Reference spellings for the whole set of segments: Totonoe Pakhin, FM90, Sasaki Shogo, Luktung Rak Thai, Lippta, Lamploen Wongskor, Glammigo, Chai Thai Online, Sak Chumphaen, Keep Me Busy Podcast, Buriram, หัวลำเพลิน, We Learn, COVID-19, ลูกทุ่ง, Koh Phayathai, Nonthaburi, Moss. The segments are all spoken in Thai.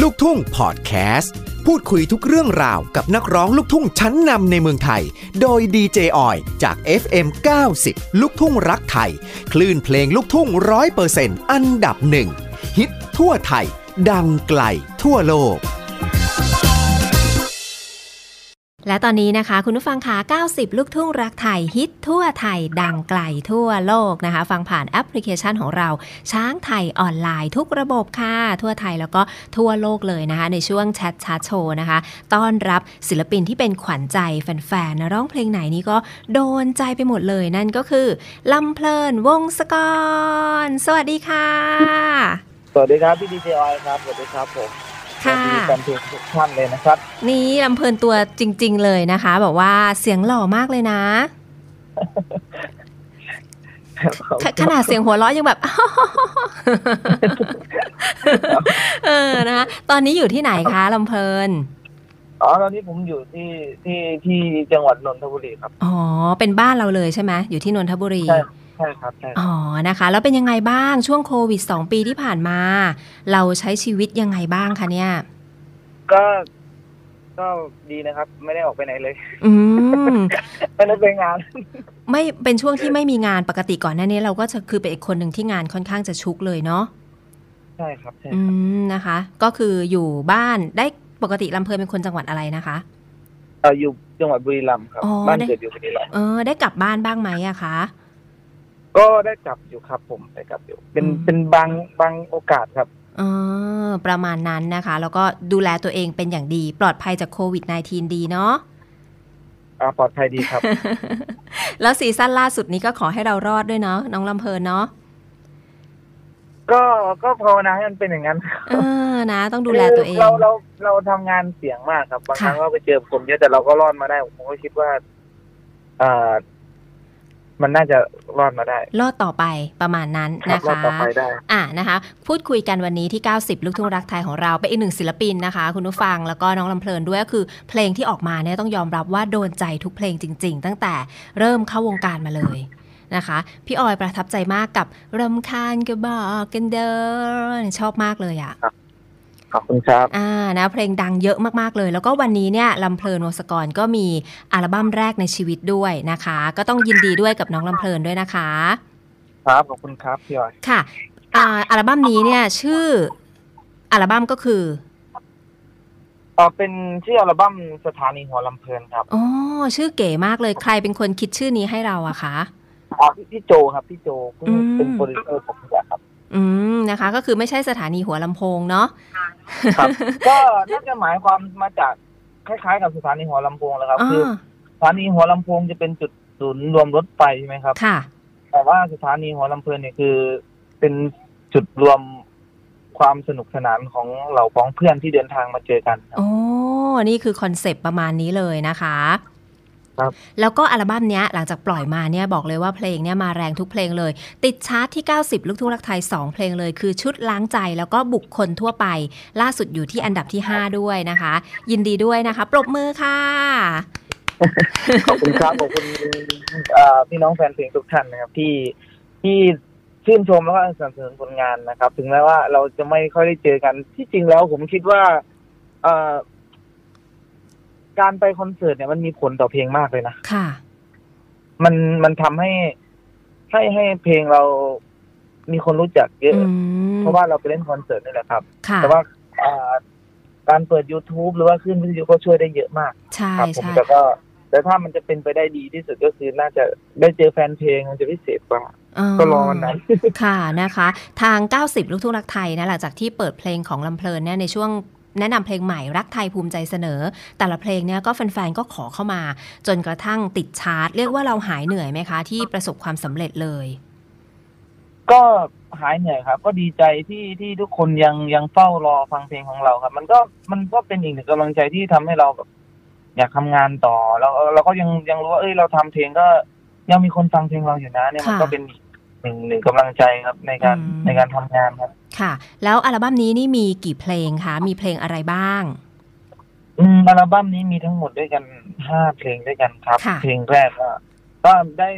ลูกทุ่งพอดแคสต์พูดคุยทุกเรื่องราวกับนักร้องลูกทุ่งชั้นนำในเมืองไทยโดยดีเจออยจาก FM90 ลูกทุ่งรักไทยคลื่นเพลงลูกทุ่ง 100% อันดับหนึ่งฮิตทั่วไทยดังไกลทั่วโลกและตอนนี้นะคะคุณผู้ฟังคะ90ลูกทุ่งรักไทยฮิตทั่วไทยดังไกลทั่วโลกนะคะฟังผ่านแอปพลิเคชันของเราช้างไทยออนไลน์ทุกระบบค่ะทั่วไทยแล้วก็ทั่วโลกเลยนะคะในช่วงแชทชาร์ตโชว์นะคะต้อนรับศิลปินที่เป็นขวัญใจแฟนๆนะร้องเพลงไหนนี้ก็โดนใจไปหมดเลยนั่นก็คือลำเพลินวงศกรสวัสดีค่ะสวัสดีครับพี่ดีเจออยครับสวัสดีครับผมมีการเพลงทุกท่านเลยนะครับนี่ลำเพลินตัวจริงๆเลยนะคะบอกว่าเสียงหล่อมากเลยนะขนาดเสียงหัวเราะยังแบบนะตอนนี้อยู่ที่ไหนคะลำเพลินอ๋อตอนนี้ผมอยู่ที่จังหวัดนนทบุรีครับอ๋อเป็นบ้านเราเลยใช่ไหมอยู่ที่นนทบุรีใช่ครับอ๋อนะคะแล้วเป็นยังไงบ้างช่วงโควิด2ปีที่ผ่านมาเราใช้ชีวิตยังไงบ้างคะเนี่ยก็ดีนะครับไม่ได้ออกไปไหนเลยไม่ได้ไปงานไม่เป็นช่วงที่ไม่มีงานปกติก่อนหน้านี้เราก็จะคือเป็นอีกคนหนึ่งที่งานค่อนข้างจะชุกเลยเนาะใช่ครับใช่ครับนะคะก็คืออยู่บ้านได้ปกติลำเพลินเป็นคนจังหวัดอะไรนะคะอยู่จังหวัดบุรีรัมย์ครับบ้านเกิดอยู่บุรีรัมย์ได้กลับบ้านบ้างไหมอะคะก็ได้กลับอยู่ครับผมได้กลับอยู่เป็นบางโอกาสครับประมาณนั้นนะคะแล้วก็ดูแลตัวเองเป็นอย่างดีปลอดภัยจากโควิด-19 ดีเนาะปลอดภัยดีครับ แล้วซีซั่นล่าสุดนี้ก็ขอให้เรารอดด้วยเนาะน้องลำเพลินเนาะก็ภาวนาให้มันเป็นอย่างนั้นนะต้องดูแลตัวเองเราทำงานเสี่ยงมากครับบางครั้งก็ไปเจอผมเยอะแต่เราก็รอดมาได้ผมก็คิดว่ามันน่าจะรอดมาได้รอดต่อไปประมาณนั้นนะคะรอดต่อไปได้นะคะพูดคุยกันวันนี้ที่90ลูกทุ่งรักไทยของเราเป็นอีกหนึ่งศิลปินนะคะคุณผู้ฟังแล้วก็น้องลำเพลินด้วยก็คือเพลงที่ออกมาเนี่ยต้องยอมรับว่าโดนใจทุกเพลงจริงๆตั้งแต่เริ่มเข้าวงการมาเลยนะคะพี่ออยประทับใจมากกับรำคาญก็บอกกันเด้อชอบมากเลยอ่ะขอบคุณครับนะเพลงดังเยอะมากๆเลยแล้วก็วันนี้เนี่ยลำเพลินวงศกรก็มีอัลบั้มแรกในชีวิตด้วยนะคะก็ต้องยินดีด้วยกับน้องลำเพลินด้วยนะคะครับขอบคุณครับพี่ออยค่ะอัลบั้มนี้เนี่ยชื่ออัลบั้มก็คือเป็นชื่ออัลบั้มสถานีหัวลำเพลินครับอ๋อชื่อเก๋มากเลยใครเป็นคนคิดชื่อนี้ให้เราอะคะพี่โจครับพี่โจเป็นโปรดิวเซอร์ผมครับนะคะก็คือไม่ใช่สถานีหัวลำโพงเนาะครับก็น่าจะหมายความมาจากคล้ายๆกับสถานีหัวลำโพงเลยครับคือสถานีหัวลำโพงจะเป็นจุดศูนย์รวมรถไฟใช่ไหมครับค่ะแต่ว่าสถานีหัวลำเพลินเนี่ยคือเป็นจุดรวมความสนุกสนานของเหล่าของเพื่อนที่เดินทางมาเจอกันโอ้นี่คือคอนเซปต์ประมาณนี้เลยนะคะแล้วก็อัลบั้มนี้หลังจากปล่อยมาเนี่ยบอกเลยว่าเพลงเนี่ยมาแรงทุกเพลงเลยติดชาร์ตที่90ลูกทุ่งรักไทย2เพลงเลยคือชุดล้างใจแล้วก็บุคคลทั่วไปล่าสุดอยู่ที่อันดับที่5ด้วยนะคะยินดีด้วยนะคะปรบมือค่ะขอบคุณครับขอบคุณพี่น้องแฟนเพลงทุกท่านนะครับที่ชื่นชมแล้วก็สนับสนุนผลงานนะครับถึงแม้ว่าเราจะไม่ค่อยได้เจอกันที่จริงแล้วผมคิดว่าการไปคอนเสิร์ตเนี่ยมันมีผลต่อเพลงมากเลยนะค่ะมันทำให้เพลงเรามีคนรู้จักเยอะเพราะว่าเราไปเล่นคอนเสิร์ตนี่แหละครับแต่ว่าการเปิด YouTube หรือว่าขึ้นวิทยุก็ช่วยได้เยอะมากใช่ผมแต่ถ้ามันจะเป็นไปได้ดีที่สุดก็คือน่าจะได้เจอแฟนเพลงมันจะพิเศษกว่าก็รอวันนั้นค่ะนะคะทาง90ลูกทุ่งรักไทยนะหลังจากที่เปิดเพลงของลำเพลินเนี่ยในช่วงแนะนำเพลงใหม่รักไทยภูมิใจเสนอแต่ละเพลงเนี่ยก็แฟนๆก็ขอเข้ามาจนกระทั่งติดชาร์ตเรียกว่าเราหายเหนื่อยไหมคะที่ประสบความสำเร็จเลยก็หายเหนื่อยครับก็ดีใจที่ทุกคนยังเฝ้ารอฟังเพลงของเราครับมันก็เป็นอีกหนึ่งกำลังใจที่ทำให้เราแบบอยากทำงานต่อแล้วเราก็ยังรู้ว่าเอ้ยเราทำเพลงก็ยังมีคนฟังเพลงเราอยู่นะเนี่ยมันก็เป็นหนึ่งกำลังใจครับในการทำงานครับค่ะแล้วอัลบั้มนี้นี่มีกี่เพลงคะมีเพลงอะไรบ้างอัลบั้มนี้มีทั้งหมดด้วยกัน5เพลงด้วยกันครับเพลงแรกก็ได้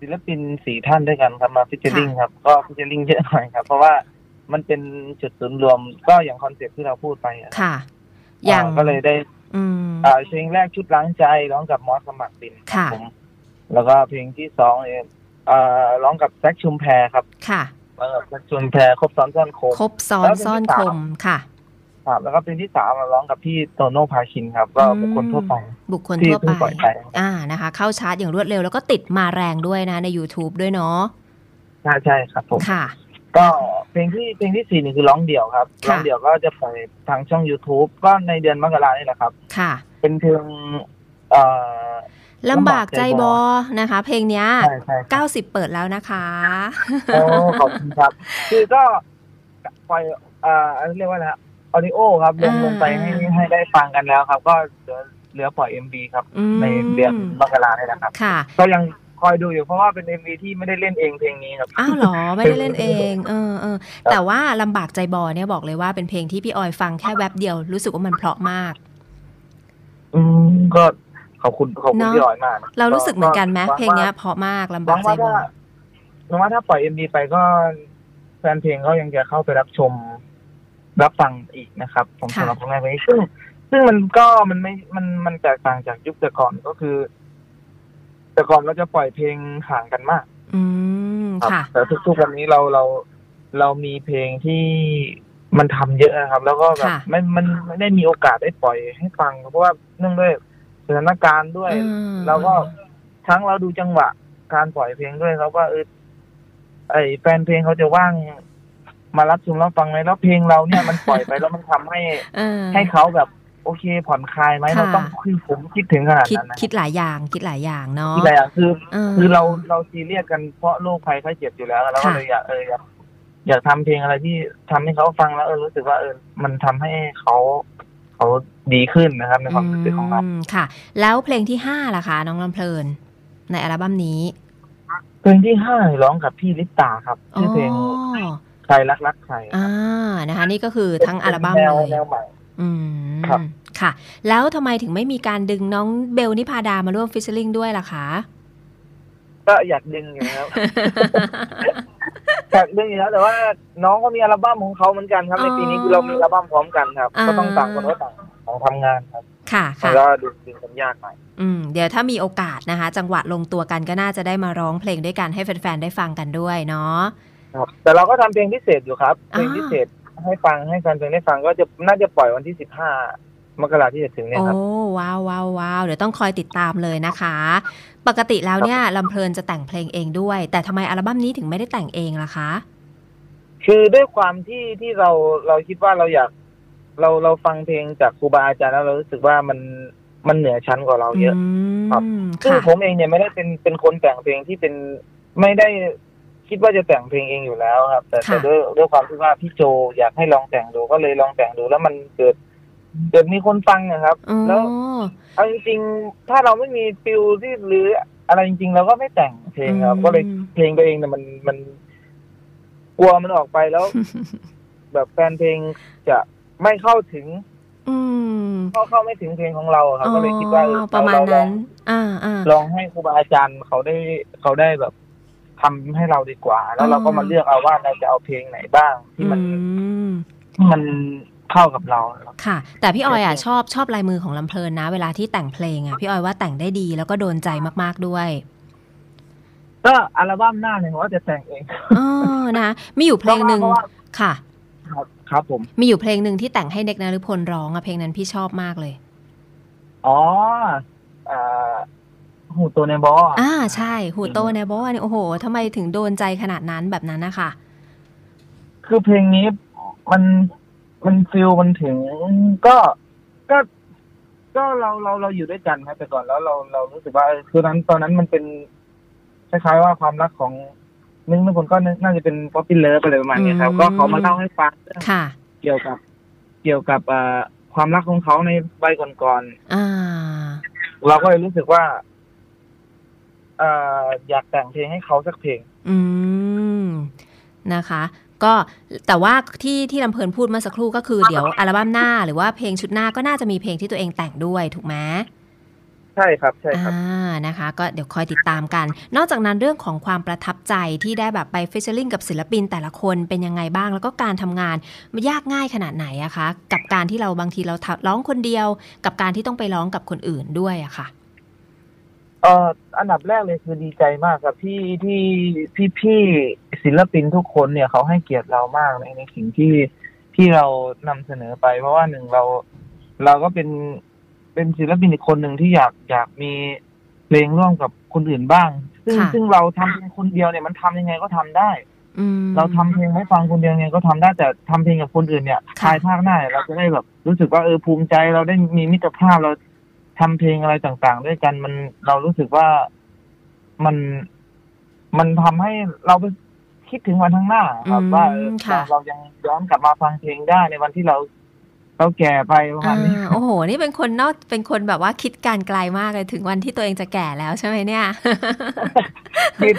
ศิลปิน4ท่านด้วยกันครับมาฟีเจอริ่งครับก็ฟีเจอริ่งเยอะหน่อยครับเพราะว่า มันเป็นจุดศูนย์รวมก็อย่างคอนเซ็ปต์ที่เราพูดไปค่ะอย่างก็เลยได้เพลงแรกชุดล้างใจร้องกับมอสสมัครบินค่ะแล้วก็เพลงที่สองร้องกับแซคชุมแพครับค่ะแซคชุมแพครบซ้อนซ่อนคมครบซ้อนซ่อนคมค่ะครับแล้วก็เพลงที่สามร้องกับพี่โตโน่พาคินครับก็บุคคลทั่วไปนะคะเข้าชาร์ตอย่างรวดเร็วแล้วก็ติดมาแรงด้วยนะใน YouTube ด้วยเนาะใช่ครับผมค่ะก็เพลงที่สี่นี่คือร้องเดี่ยวครับร้องเดี่ยวก็จะปล่อยทางช่อง YouTube ก็ในเดือนมกราคมนี่แหละครับค่ะเป็นเพลงลำบากใจบอนะคะเพลงเนี้ย90เปิดแล้วนะคะโอ้ขอบคุณครับคือก็ปล่อยเรียกว่าอะไรออดิโอครับลงไปให้ได้ฟังกันแล้วครับก็เหลือปล่อย MV ครับในเดือนมกราคมนี่แหละครับค่ะก็ยังคอยดูอยู่เพราะว่าเป็น MV ที่ไม่ได้เล่นเองเพลงนี้ครับอ้าวเหรอไม่ได้เล่นเองเออแต่ว่าลำบากใจบอเนี่ยบอกเลยว่าเป็นเพลงที่พี่ออยฟังแค่แวบเดียวรู้สึกว่ามันเพราะมากก็ขอบคุณพี่ออยมากเรารู้สึกเหมือนกันไหมเพลงนี้เพราะมากลำบากใจบอหวังว่าถ้าปล่อย MV ไปก็แฟนเพลงเขายังจะเข้าไปรับชมรับฟังอีกนะครับผมสำหรับเพลงนี้ซึ่งมันแตกต่างจากยุคแต่ก่อนก็คือแต่ก่อนเราจะปล่อยเพลงห่างกันมากค่ะแต่ทุกๆวันนี้เรามีเพลงที่มันทำเยอะนะครับแล้วก็แบบมันไม่ได้มีโอกาสได้ปล่อยให้ฟังเพราะว่าเนื่องด้วยสถานการณ์ด้วยแล้วก็ทั้งเราดูจังหวะการปล่อยเพลงด้วยครับว่าไอแฟนเพลงเขาจะว่างมารับชมรับฟังไหมแล้วเพลงเราเนี่ยมันปล่อยไปแล้วมันทำให้เขาแบบโอเคผ่อนคลายไหมเราต้องคือผมคิดถึงขนาดนั้นนะคิดหลายอย่างเนาะคือเราซีเรียสกันเพราะโรคภัยไข้เจ็บอยู่แล้วแล้วก็เลยอยากทำเพลงอะไรที่ทำให้เขาฟังแล้วรู้สึกว่ามันทำให้เขาดีขึ้นนะครับในความรู้สึกของเราค่ะแล้วเพลงที่ห้าล่ะคะน้องลำเพลินในอัลบั้มนี้เพลงที่ห้าร้องกับพี่ลิปตาครับชื่อเพลงใครรักใครนะคะนี่ก็คือทั้งอัลบั้มเลยครับค่ะแล้วทำไมถึงไม่มีการดึงน้องเบลนิพาดามาร่วมฟิชเชอริงด้วยล่ะคะก็อยากดึงอยู่แล้วอยากดึงอยู่แล้วแต่ว่าน้องก็มีอัลบั้มของเขาเหมือนกันครับในปีนี้คือเรามีอัลบั้มพร้อมกันครับก็ต้องต่างคนก็ต่างทำงานครับค่ะแล้วดึงสัญญาณไปเดี๋ยวถ้ามีโอกาสนะคะจังหวะลงตัวกันก็น่าจะได้มาร้องเพลงด้วยกันให้แฟนๆได้ฟังกันด้วยเนาะครับแต่เราก็ทำเพลงพิเศษอยู่ครับเพลงพิเศษให้ฟังให้แฟนเพลงได้ฟังก็จะน่าจะปล่อยวันที่15มกราคมที่จะถึงเนี่ยครับโอ้ว้าวเดี๋ยวต้องคอยติดตามเลยนะคะปกติแล้วเนี่ยลำเพลินจะแต่งเพลงเองด้วยแต่ทำไมอัลบั้มนี้ถึงไม่ได้แต่งเองล่ะคะคือด้วยความที่เราคิดว่าเราอยากเราฟังเพลงจากครูบาอาจารย์แล้วเรารู้สึกว่ามันเหนือชั้นกว่าเราเยอะครับคือผมเองเนี่ยไม่ได้เป็นคนแต่งเพลงที่เป็นไม่ได้คิดว่าจะแต่งเพลงเองอยู่แล้วครับแต่ด้วยความที่ว่าพี่โจอยากให้ลองแต่งดูก็เลยลองแต่งดูแล้วมันเกิดมีคนฟังนะครับแล้วเอาจริงๆถ้าเราไม่มีฟิลที่หรืออะไรจริงๆเราก็ไม่แต่งเพลงครับก็เลยเพลงตัวเองเนี่ยมันกลัวมันออกไปแล้วแบบแฟนเพลงจะไม่เข้าถึงเข้าไม่ถึงเพลงของเราครับก็เลยคิดว่าประมาณนั้นลองให้ครูบาอาจารย์เขาได้แบบทำให้เราดีกว่าแล้วเราก็มาเลือกเอาว่าเราจะเอาเพลงไหนบ้างที่มันเข้ากับเราค่ะแต่พี่ออยชอบลายมือของลำเพลินนะเวลาที่แต่งเพลงพี่ออยว่าแต่งได้ดีแล้วก็โดนใจมากๆด้วยก็อัลบั้มหน้าเนี่ยว่าจะแต่งเองนะมีอยู่เพลงหนึ่งค่ะครับผมมีอยู่เพลงหนึ่งที่แต่งให้เด็กนฤพลร้องเพลงนั้นพี่ชอบมากเลยอ๋อหูโตในบอใช่หูโตในบอเนี่ยโอ้โหทำไมถึงโดนใจขนาดนั้นแบบนั้นนะคะคือเพลงนี้มันฟิลมันถึงก็เราอยู่ด้วยกันครับแต่ก่อนแล้วเรารู้สึกว่าคือตอนนั้นมันเป็นคล้ายๆว่าความรักของนึกคนก็น่าจะเป็นป๊อปปี้เลิฟอะไรประมาณนี้ครับก็เขามาเล่าให้ฟังเกี่ยวกับความรักของเขาในใบก่อนๆเราก็เลยรู้สึกว่าอยากแต่งเพลงให้เขาสักเพลงนะคะก็แต่ว่าที่ลำเพลินพูดเมื่อสักครู่ก็คือเดี๋ยวอัลบั้มหน้าหรือว่าเพลงชุดหน้าก็น่าจะมีเพลงที่ตัวเองแต่งด้วยถูกไหม ใช่ครับใช่ครับนะคะก็เดี๋ยวคอยติดตามกันนอกจากนั้นเรื่องของความประทับใจที่ได้แบบไปฟีเจอริ่งกับศิลปินแต่ละคนเป็นยังไงบ้างแล้วก็การทำงานมันยากง่ายขนาดไหนอะคะกับการที่เราบางทีเราร้องคนเดียวกับการที่ต้องไปร้องกับคนอื่นด้วยอะค่ะอันดับแรกเลยคือดีใจมากครับที่พี่ศิลปินทุกคนเนี่ยเขาให้เกียรติเรามากในสิ่งที่เรานำเสนอไปเพราะว่าหนึ่งเราก็เป็นศิลปินอีกคนหนึ่งที่อยากมีเพลงร่วมกับคนอื่นบ้างซึ่งเราทำเพลงคนเดียวเนี่ยมันทำยังไงก็ทำได้เราทำเพลงให้ฟังคนเดียวยังไงก็ทำได้แต่ทำเพลงกับคนอื่นเนี่ยภายภาคหน้าเราจะได้แบบรู้สึกว่าภูมิใจเราได้มีมิตรภาพเราทำเพลงอะไรต่างๆด้วยกันมันเรารู้สึกว่ามันทำให้เราคิดถึงวันข้างหน้าครับว่าเรายังย้อนกลับมาฟังเพลงได้ในวันที่เราแก่ไปประมาณนี้โอ้โหนี่เป็นคนเป็นคนแบบว่าคิดการไกลมากเลยถึงวันที่ตัวเองจะแก่แล้วใช่ไหมเนี่ยคิด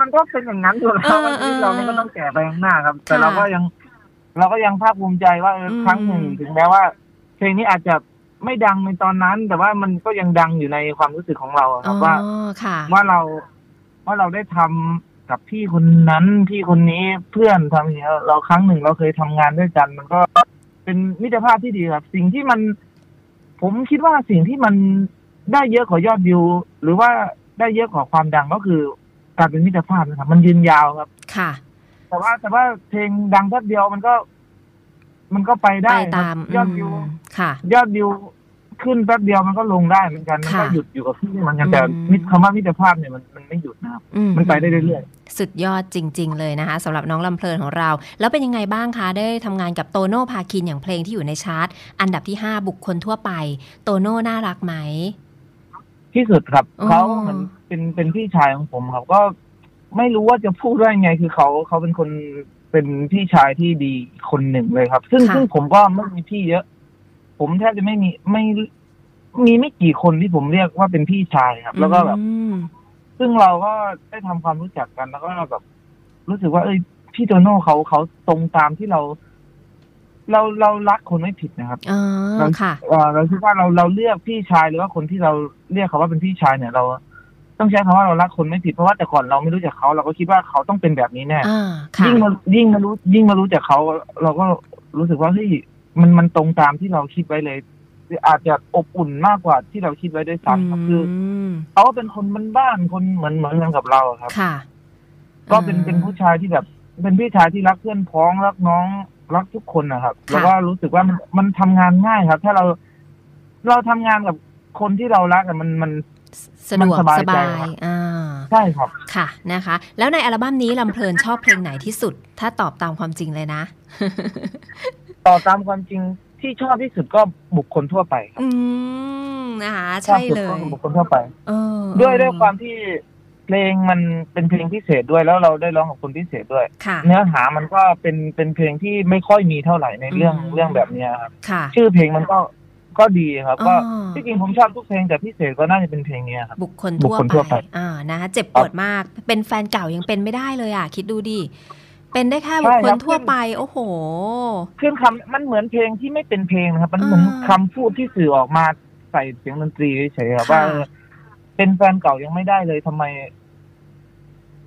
มันก็เป็นอย่างนั้นอยู่แล้ววันที่เราก็ต้องแก่ไปข้างหน้าครับแต่เราก็ยังภาคภูมิใจว่าครั้งหนึ่งถึงแม้ว่าเพลงนี้อาจจะไม่ดังในตอนนั้นแต่ว่ามันก็ยังดังอยู่ในความรู้สึกของเราครับว่าเราได้ทำกับพี่คนนั้นพี่คนนี้เพื่อนทำอย่างนี้เราครั้งหนึ่งเราเคยทำงานด้วยกันมันก็เป็นมิตรภาพที่ดีครับสิ่งที่มันผมคิดว่าสิ่งที่มันได้เยอะกว่ายอดวิวหรือว่าได้เยอะกว่าความดังก็คือการเป็นมิตรภาพนะครับมันยืนยาวครับค่ะแต่ว่าเพลงดังแค่เดียวมันก็ไปได้ตามยอดวิวขึ้นแป๊บเดียวมันก็ลงได้เหมือนกันมันก็หยุดอยู่กับที่มันกันแต่คำว่ามิตรภาพเนี่ยมันไม่หยุดนะครับมันไปได้เรื่อยๆสุดยอดจริงๆเลยนะคะสำหรับน้องลำเพลินของเราแล้วเป็นยังไงบ้างคะได้ทำงานกับโตโน่ภาคินอย่างเพลงที่อยู่ในชาร์ตอันดับที่5บุคคลทั่วไปโตโน่น่ารักไหมที่สุดครับเขาเหมือนเป็นพี่ชายของผมครับก็ไม่รู้ว่าจะพูดได้ไงคือเขาเป็นพี่ชายที่ดีคนหนึ่งเลยครับซึ่งผมก็ไม่มีพี่เยอะผมแทบจะไม่มีไม่กี่คนที่ผมเรียกว่าเป็นพี่ชายครับแล้วก็แบบซึ่งเราก็ได้ทำความรู้จักกันแล้วก็แบบรู้สึกว่าพี่โตโน่เขาตรงตามที่เรารักคนไม่ผิดนะครับเราคิดว่าเราเลือกพี่ชายหรือว่าคนที่เราเรียกเขาว่าเป็นพี่ชายเนี่ยเราต้องใช้คำว่าเรารักคนไม่ผิดเพราะว่าแต่ก่อนเราไม่รู้จักเขาเราก็คิดว่าเขาต้องเป็นแบบนี้แน่ยิ่งมารู้จักเขาเราก็รู้สึกว่าเฮ้ยมันตรงตามที่เราคิดไว้เลยอาจจะอบอุ่นมากกว่าที่เราคิดไว้ด้วยซ้ำครับคือเขาเป็นคนบ้านคนเหมือนกันกับเราครับก็เป็นผู้ชายที่แบบเป็นพี่ชายที่รักเพื่อนพ้องรักน้องรักทุกคนนะครับแล้วก็รู้สึกว่ามันทำงานง่ายครับถ้าเราทำงานกับคนที่เรารักมันสะดวกสบายใช่ครับค่ะนะคะแล้วในอัลบั้มนี้ลำเพลินชอบเพลงไหนที่สุดถ้าตอบตามความจริงเลยนะตอบตามความจริงที่ชอบที่สุดก็บุคคลทั่วไปนะคะใช่เลยบุคคลทั่วไปด้วยความที่เพลงมันเป็นเพลงพิเศษด้วยแล้วเราได้ร้องกับคนพิเศษด้วยเนื้อหามันก็เป็นเพลงที่ไม่ค่อยมีเท่าไหร่ในเรื่องแบบนี้ครับชื่อเพลงมันก็ดีครับก็ที่จริงผมชอบทุกเพลงแต่พิเศษก็น่าจะเป็นเพลงนี้ครับบุคคลทั่วไปนะคะเจ็บปวดมากเป็นแฟนเก่ายังเป็นไม่ได้เลยอ่ะคิดดูดิเป็นได้แค่บุคคลทั่วไปโอ้โหขึ้นคำมันเหมือนเพลงที่ไม่เป็นเพลงนะครับมันเหมือนคำพูดที่สื่อออกมาใส่เสียงดนตรีเฉยๆครับว่าเป็นแฟนเก่ายังไม่ได้เลยทำไม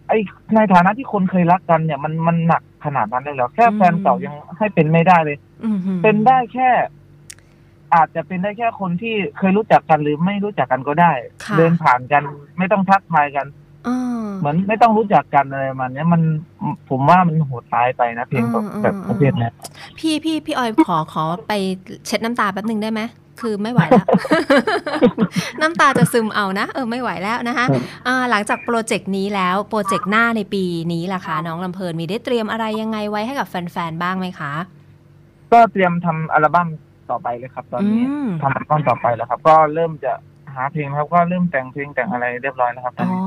ไอ้ในฐานะที่คนเคยรักกันเนี่ยมันหนักขนาดนั้นเลยเหรอแค่แฟนเก่ายังให้เป็นไม่ได้เลยเป็นได้แค่อาจจะเป็นได้แค่คนที่เคยรู้จักกันหรือไม่รู้จักกันก็ได้เดินผ่านกันไม่ต้องทักทายกันเหมือนไม่ต้องรู้จักกันอะไรมันเนี้ยมันผมว่ามันโหดร้ายไปนะเพลงแบบประเภทนี้พี่ออยขอไปเช็ดน้ำตาแป๊บนึงได้ไหมคือไม่ไหวแล้วน้ำตาจะซึมเอานะไม่ไหวแล้วนะคะหลังจากโปรเจกต์นี้แล้วโปรเจกต์หน้าในปีนี้ล่ะคะน้องลำเพลินมีได้เตรียมอะไรยังไงไว้ให้กับแฟนๆบ้างไหมคะก็เตรียมทำอัลบั้มต่อไปเลยครับตอนนี้ทำอัลบั้มต่อไปแล้วครับก็เริ่มจะหาเพลงครับก็เริ่มแต่งเพลงแต่งอะไรเรียบร้อยนะครับตอนนี้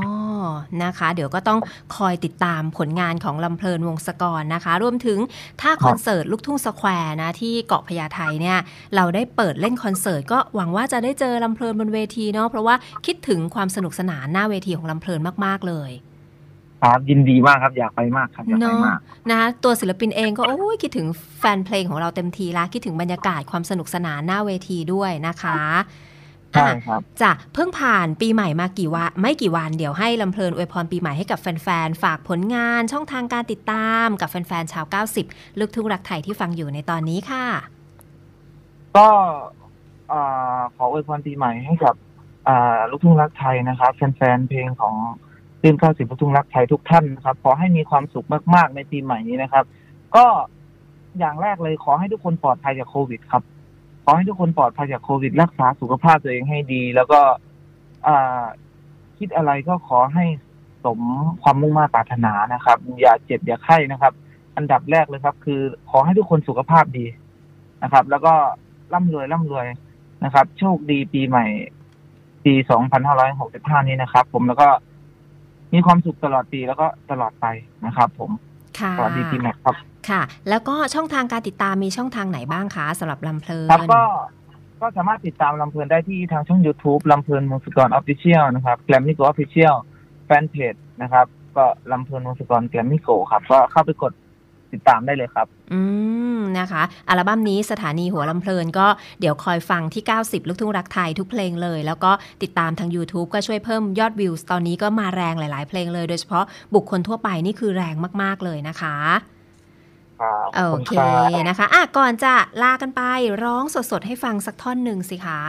นะคะเดี๋ยวก็ต้องคอยติดตามผลงานของลำเพลินวงศกรนะคะรวมถึงถ้าคอนเสิร์ตลูกทุ่งสแควร์นะที่เกาะพญาไทเนี่ยเราได้เปิดเล่นคอนเสิร์ตก็หวังว่าจะได้เจอลำเพลินบนเวทีเนาะเพราะว่าคิดถึงความสนุกสนานหน้าเวทีของลำเพลินมากๆเลยครับยินดีมากครับอยากไปมากครับอยากไปมากนะตัวศิลปินเองก็โอ้ยคิดถึงแฟนเพลงของเราเต็มทีละคิดถึงบรรยากาศความสนุกสนานหน้าเวทีด้วยนะคะ ใช่ครับจะเพิ่งผ่านปีใหม่มากี่วันไม่กี่วันเดี๋ยวให้ลำเพลินอวยพรปีใหม่ให้กับแฟนๆฝากผลงานช่องทางการติดตามกับแฟนๆชาว90ลูกทุ่งรักไทยที่ฟังอยู่ในตอนนี้ค่ะก็ขออวยพรปีใหม่ให้กับลูกทุ่งรักไทยนะครับแฟนๆเพลงของคลื่น90ลูกทุ่งรักไทยทุกท่านนะครับขอให้มีความสุขมากๆในปีใหม่นี้นะครับก็อย่างแรกเลยขอให้ทุกคนปลอดภัยจากโควิดครับขอให้ทุกคนปลอดภัยจากโควิดรักษาสุขภาพตัวเองให้ดีแล้วก็คิดอะไรก็ขอให้สมความมุ่งมั่นปรารถนานะครับอย่าเจ็บอย่าไข้นะครับอันดับแรกเลยครับคือขอให้ทุกคนสุขภาพดีนะครับแล้วก็ร่ำรวยนะครับโชคดีปีใหม่ปี2565นี้นะครับผมแล้วก็มีความสุขตลอดปีแล้วก็ตลอดไปนะครับผมค่ะสวัสดีปีใหม่ครับค่ะแล้วก็ช่องทางการติดตามมีช่องทางไหนบ้างคะสำหรับลำเพลินครับก็สามารถติดตามลำเพลินได้ที่ทางช่อง YouTube ลำเพลินวงศกร Official นะครับ Glammigo Official Fanpage นะครับก็ลำเพลินวงศกร Glammigo ครับก็เข้าไปกดติดตามได้เลยครับนะคะอัลบั้มนี้สถานีหัวลำเพลินก็เดี๋ยวคอยฟังที่90ลูกทุ่งรักไทยทุกเพลงเลยแล้วก็ติดตามทาง YouTube ก็ช่วยเพิ่มยอดวิวตอนนี้ก็มาแรงหลายๆเพลงเลยโดยเฉพาะบุคคลทั่วไปนี่คือแรงมากๆเลยนะคะโอเคนะคะก่อนจะลากันไปร้องสดๆให้ฟังสักท่อนหนึ่งสิคะ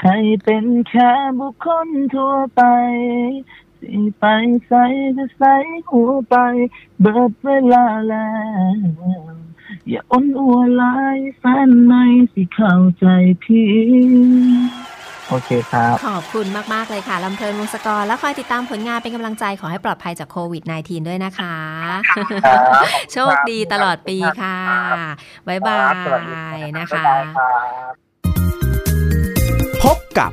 ให้เป็นแค่บุคคลทั่วไปไปใส่จะใส่หัวไปเบิดเวลาแล้วอย่าอ้อนอัวลายแฟนไม่สิเข้าใจพี่โอเคครับขอบคุณมากๆเลยค่ะลำเพลินวงศกรและคอยติดตามผลงานเป็นกำลังใจขอให้ปลอดภัยจากโควิด-19 ด้วยนะคะโชคดีตลอดปีค่ะบ๊ายบายนะคะพบกับ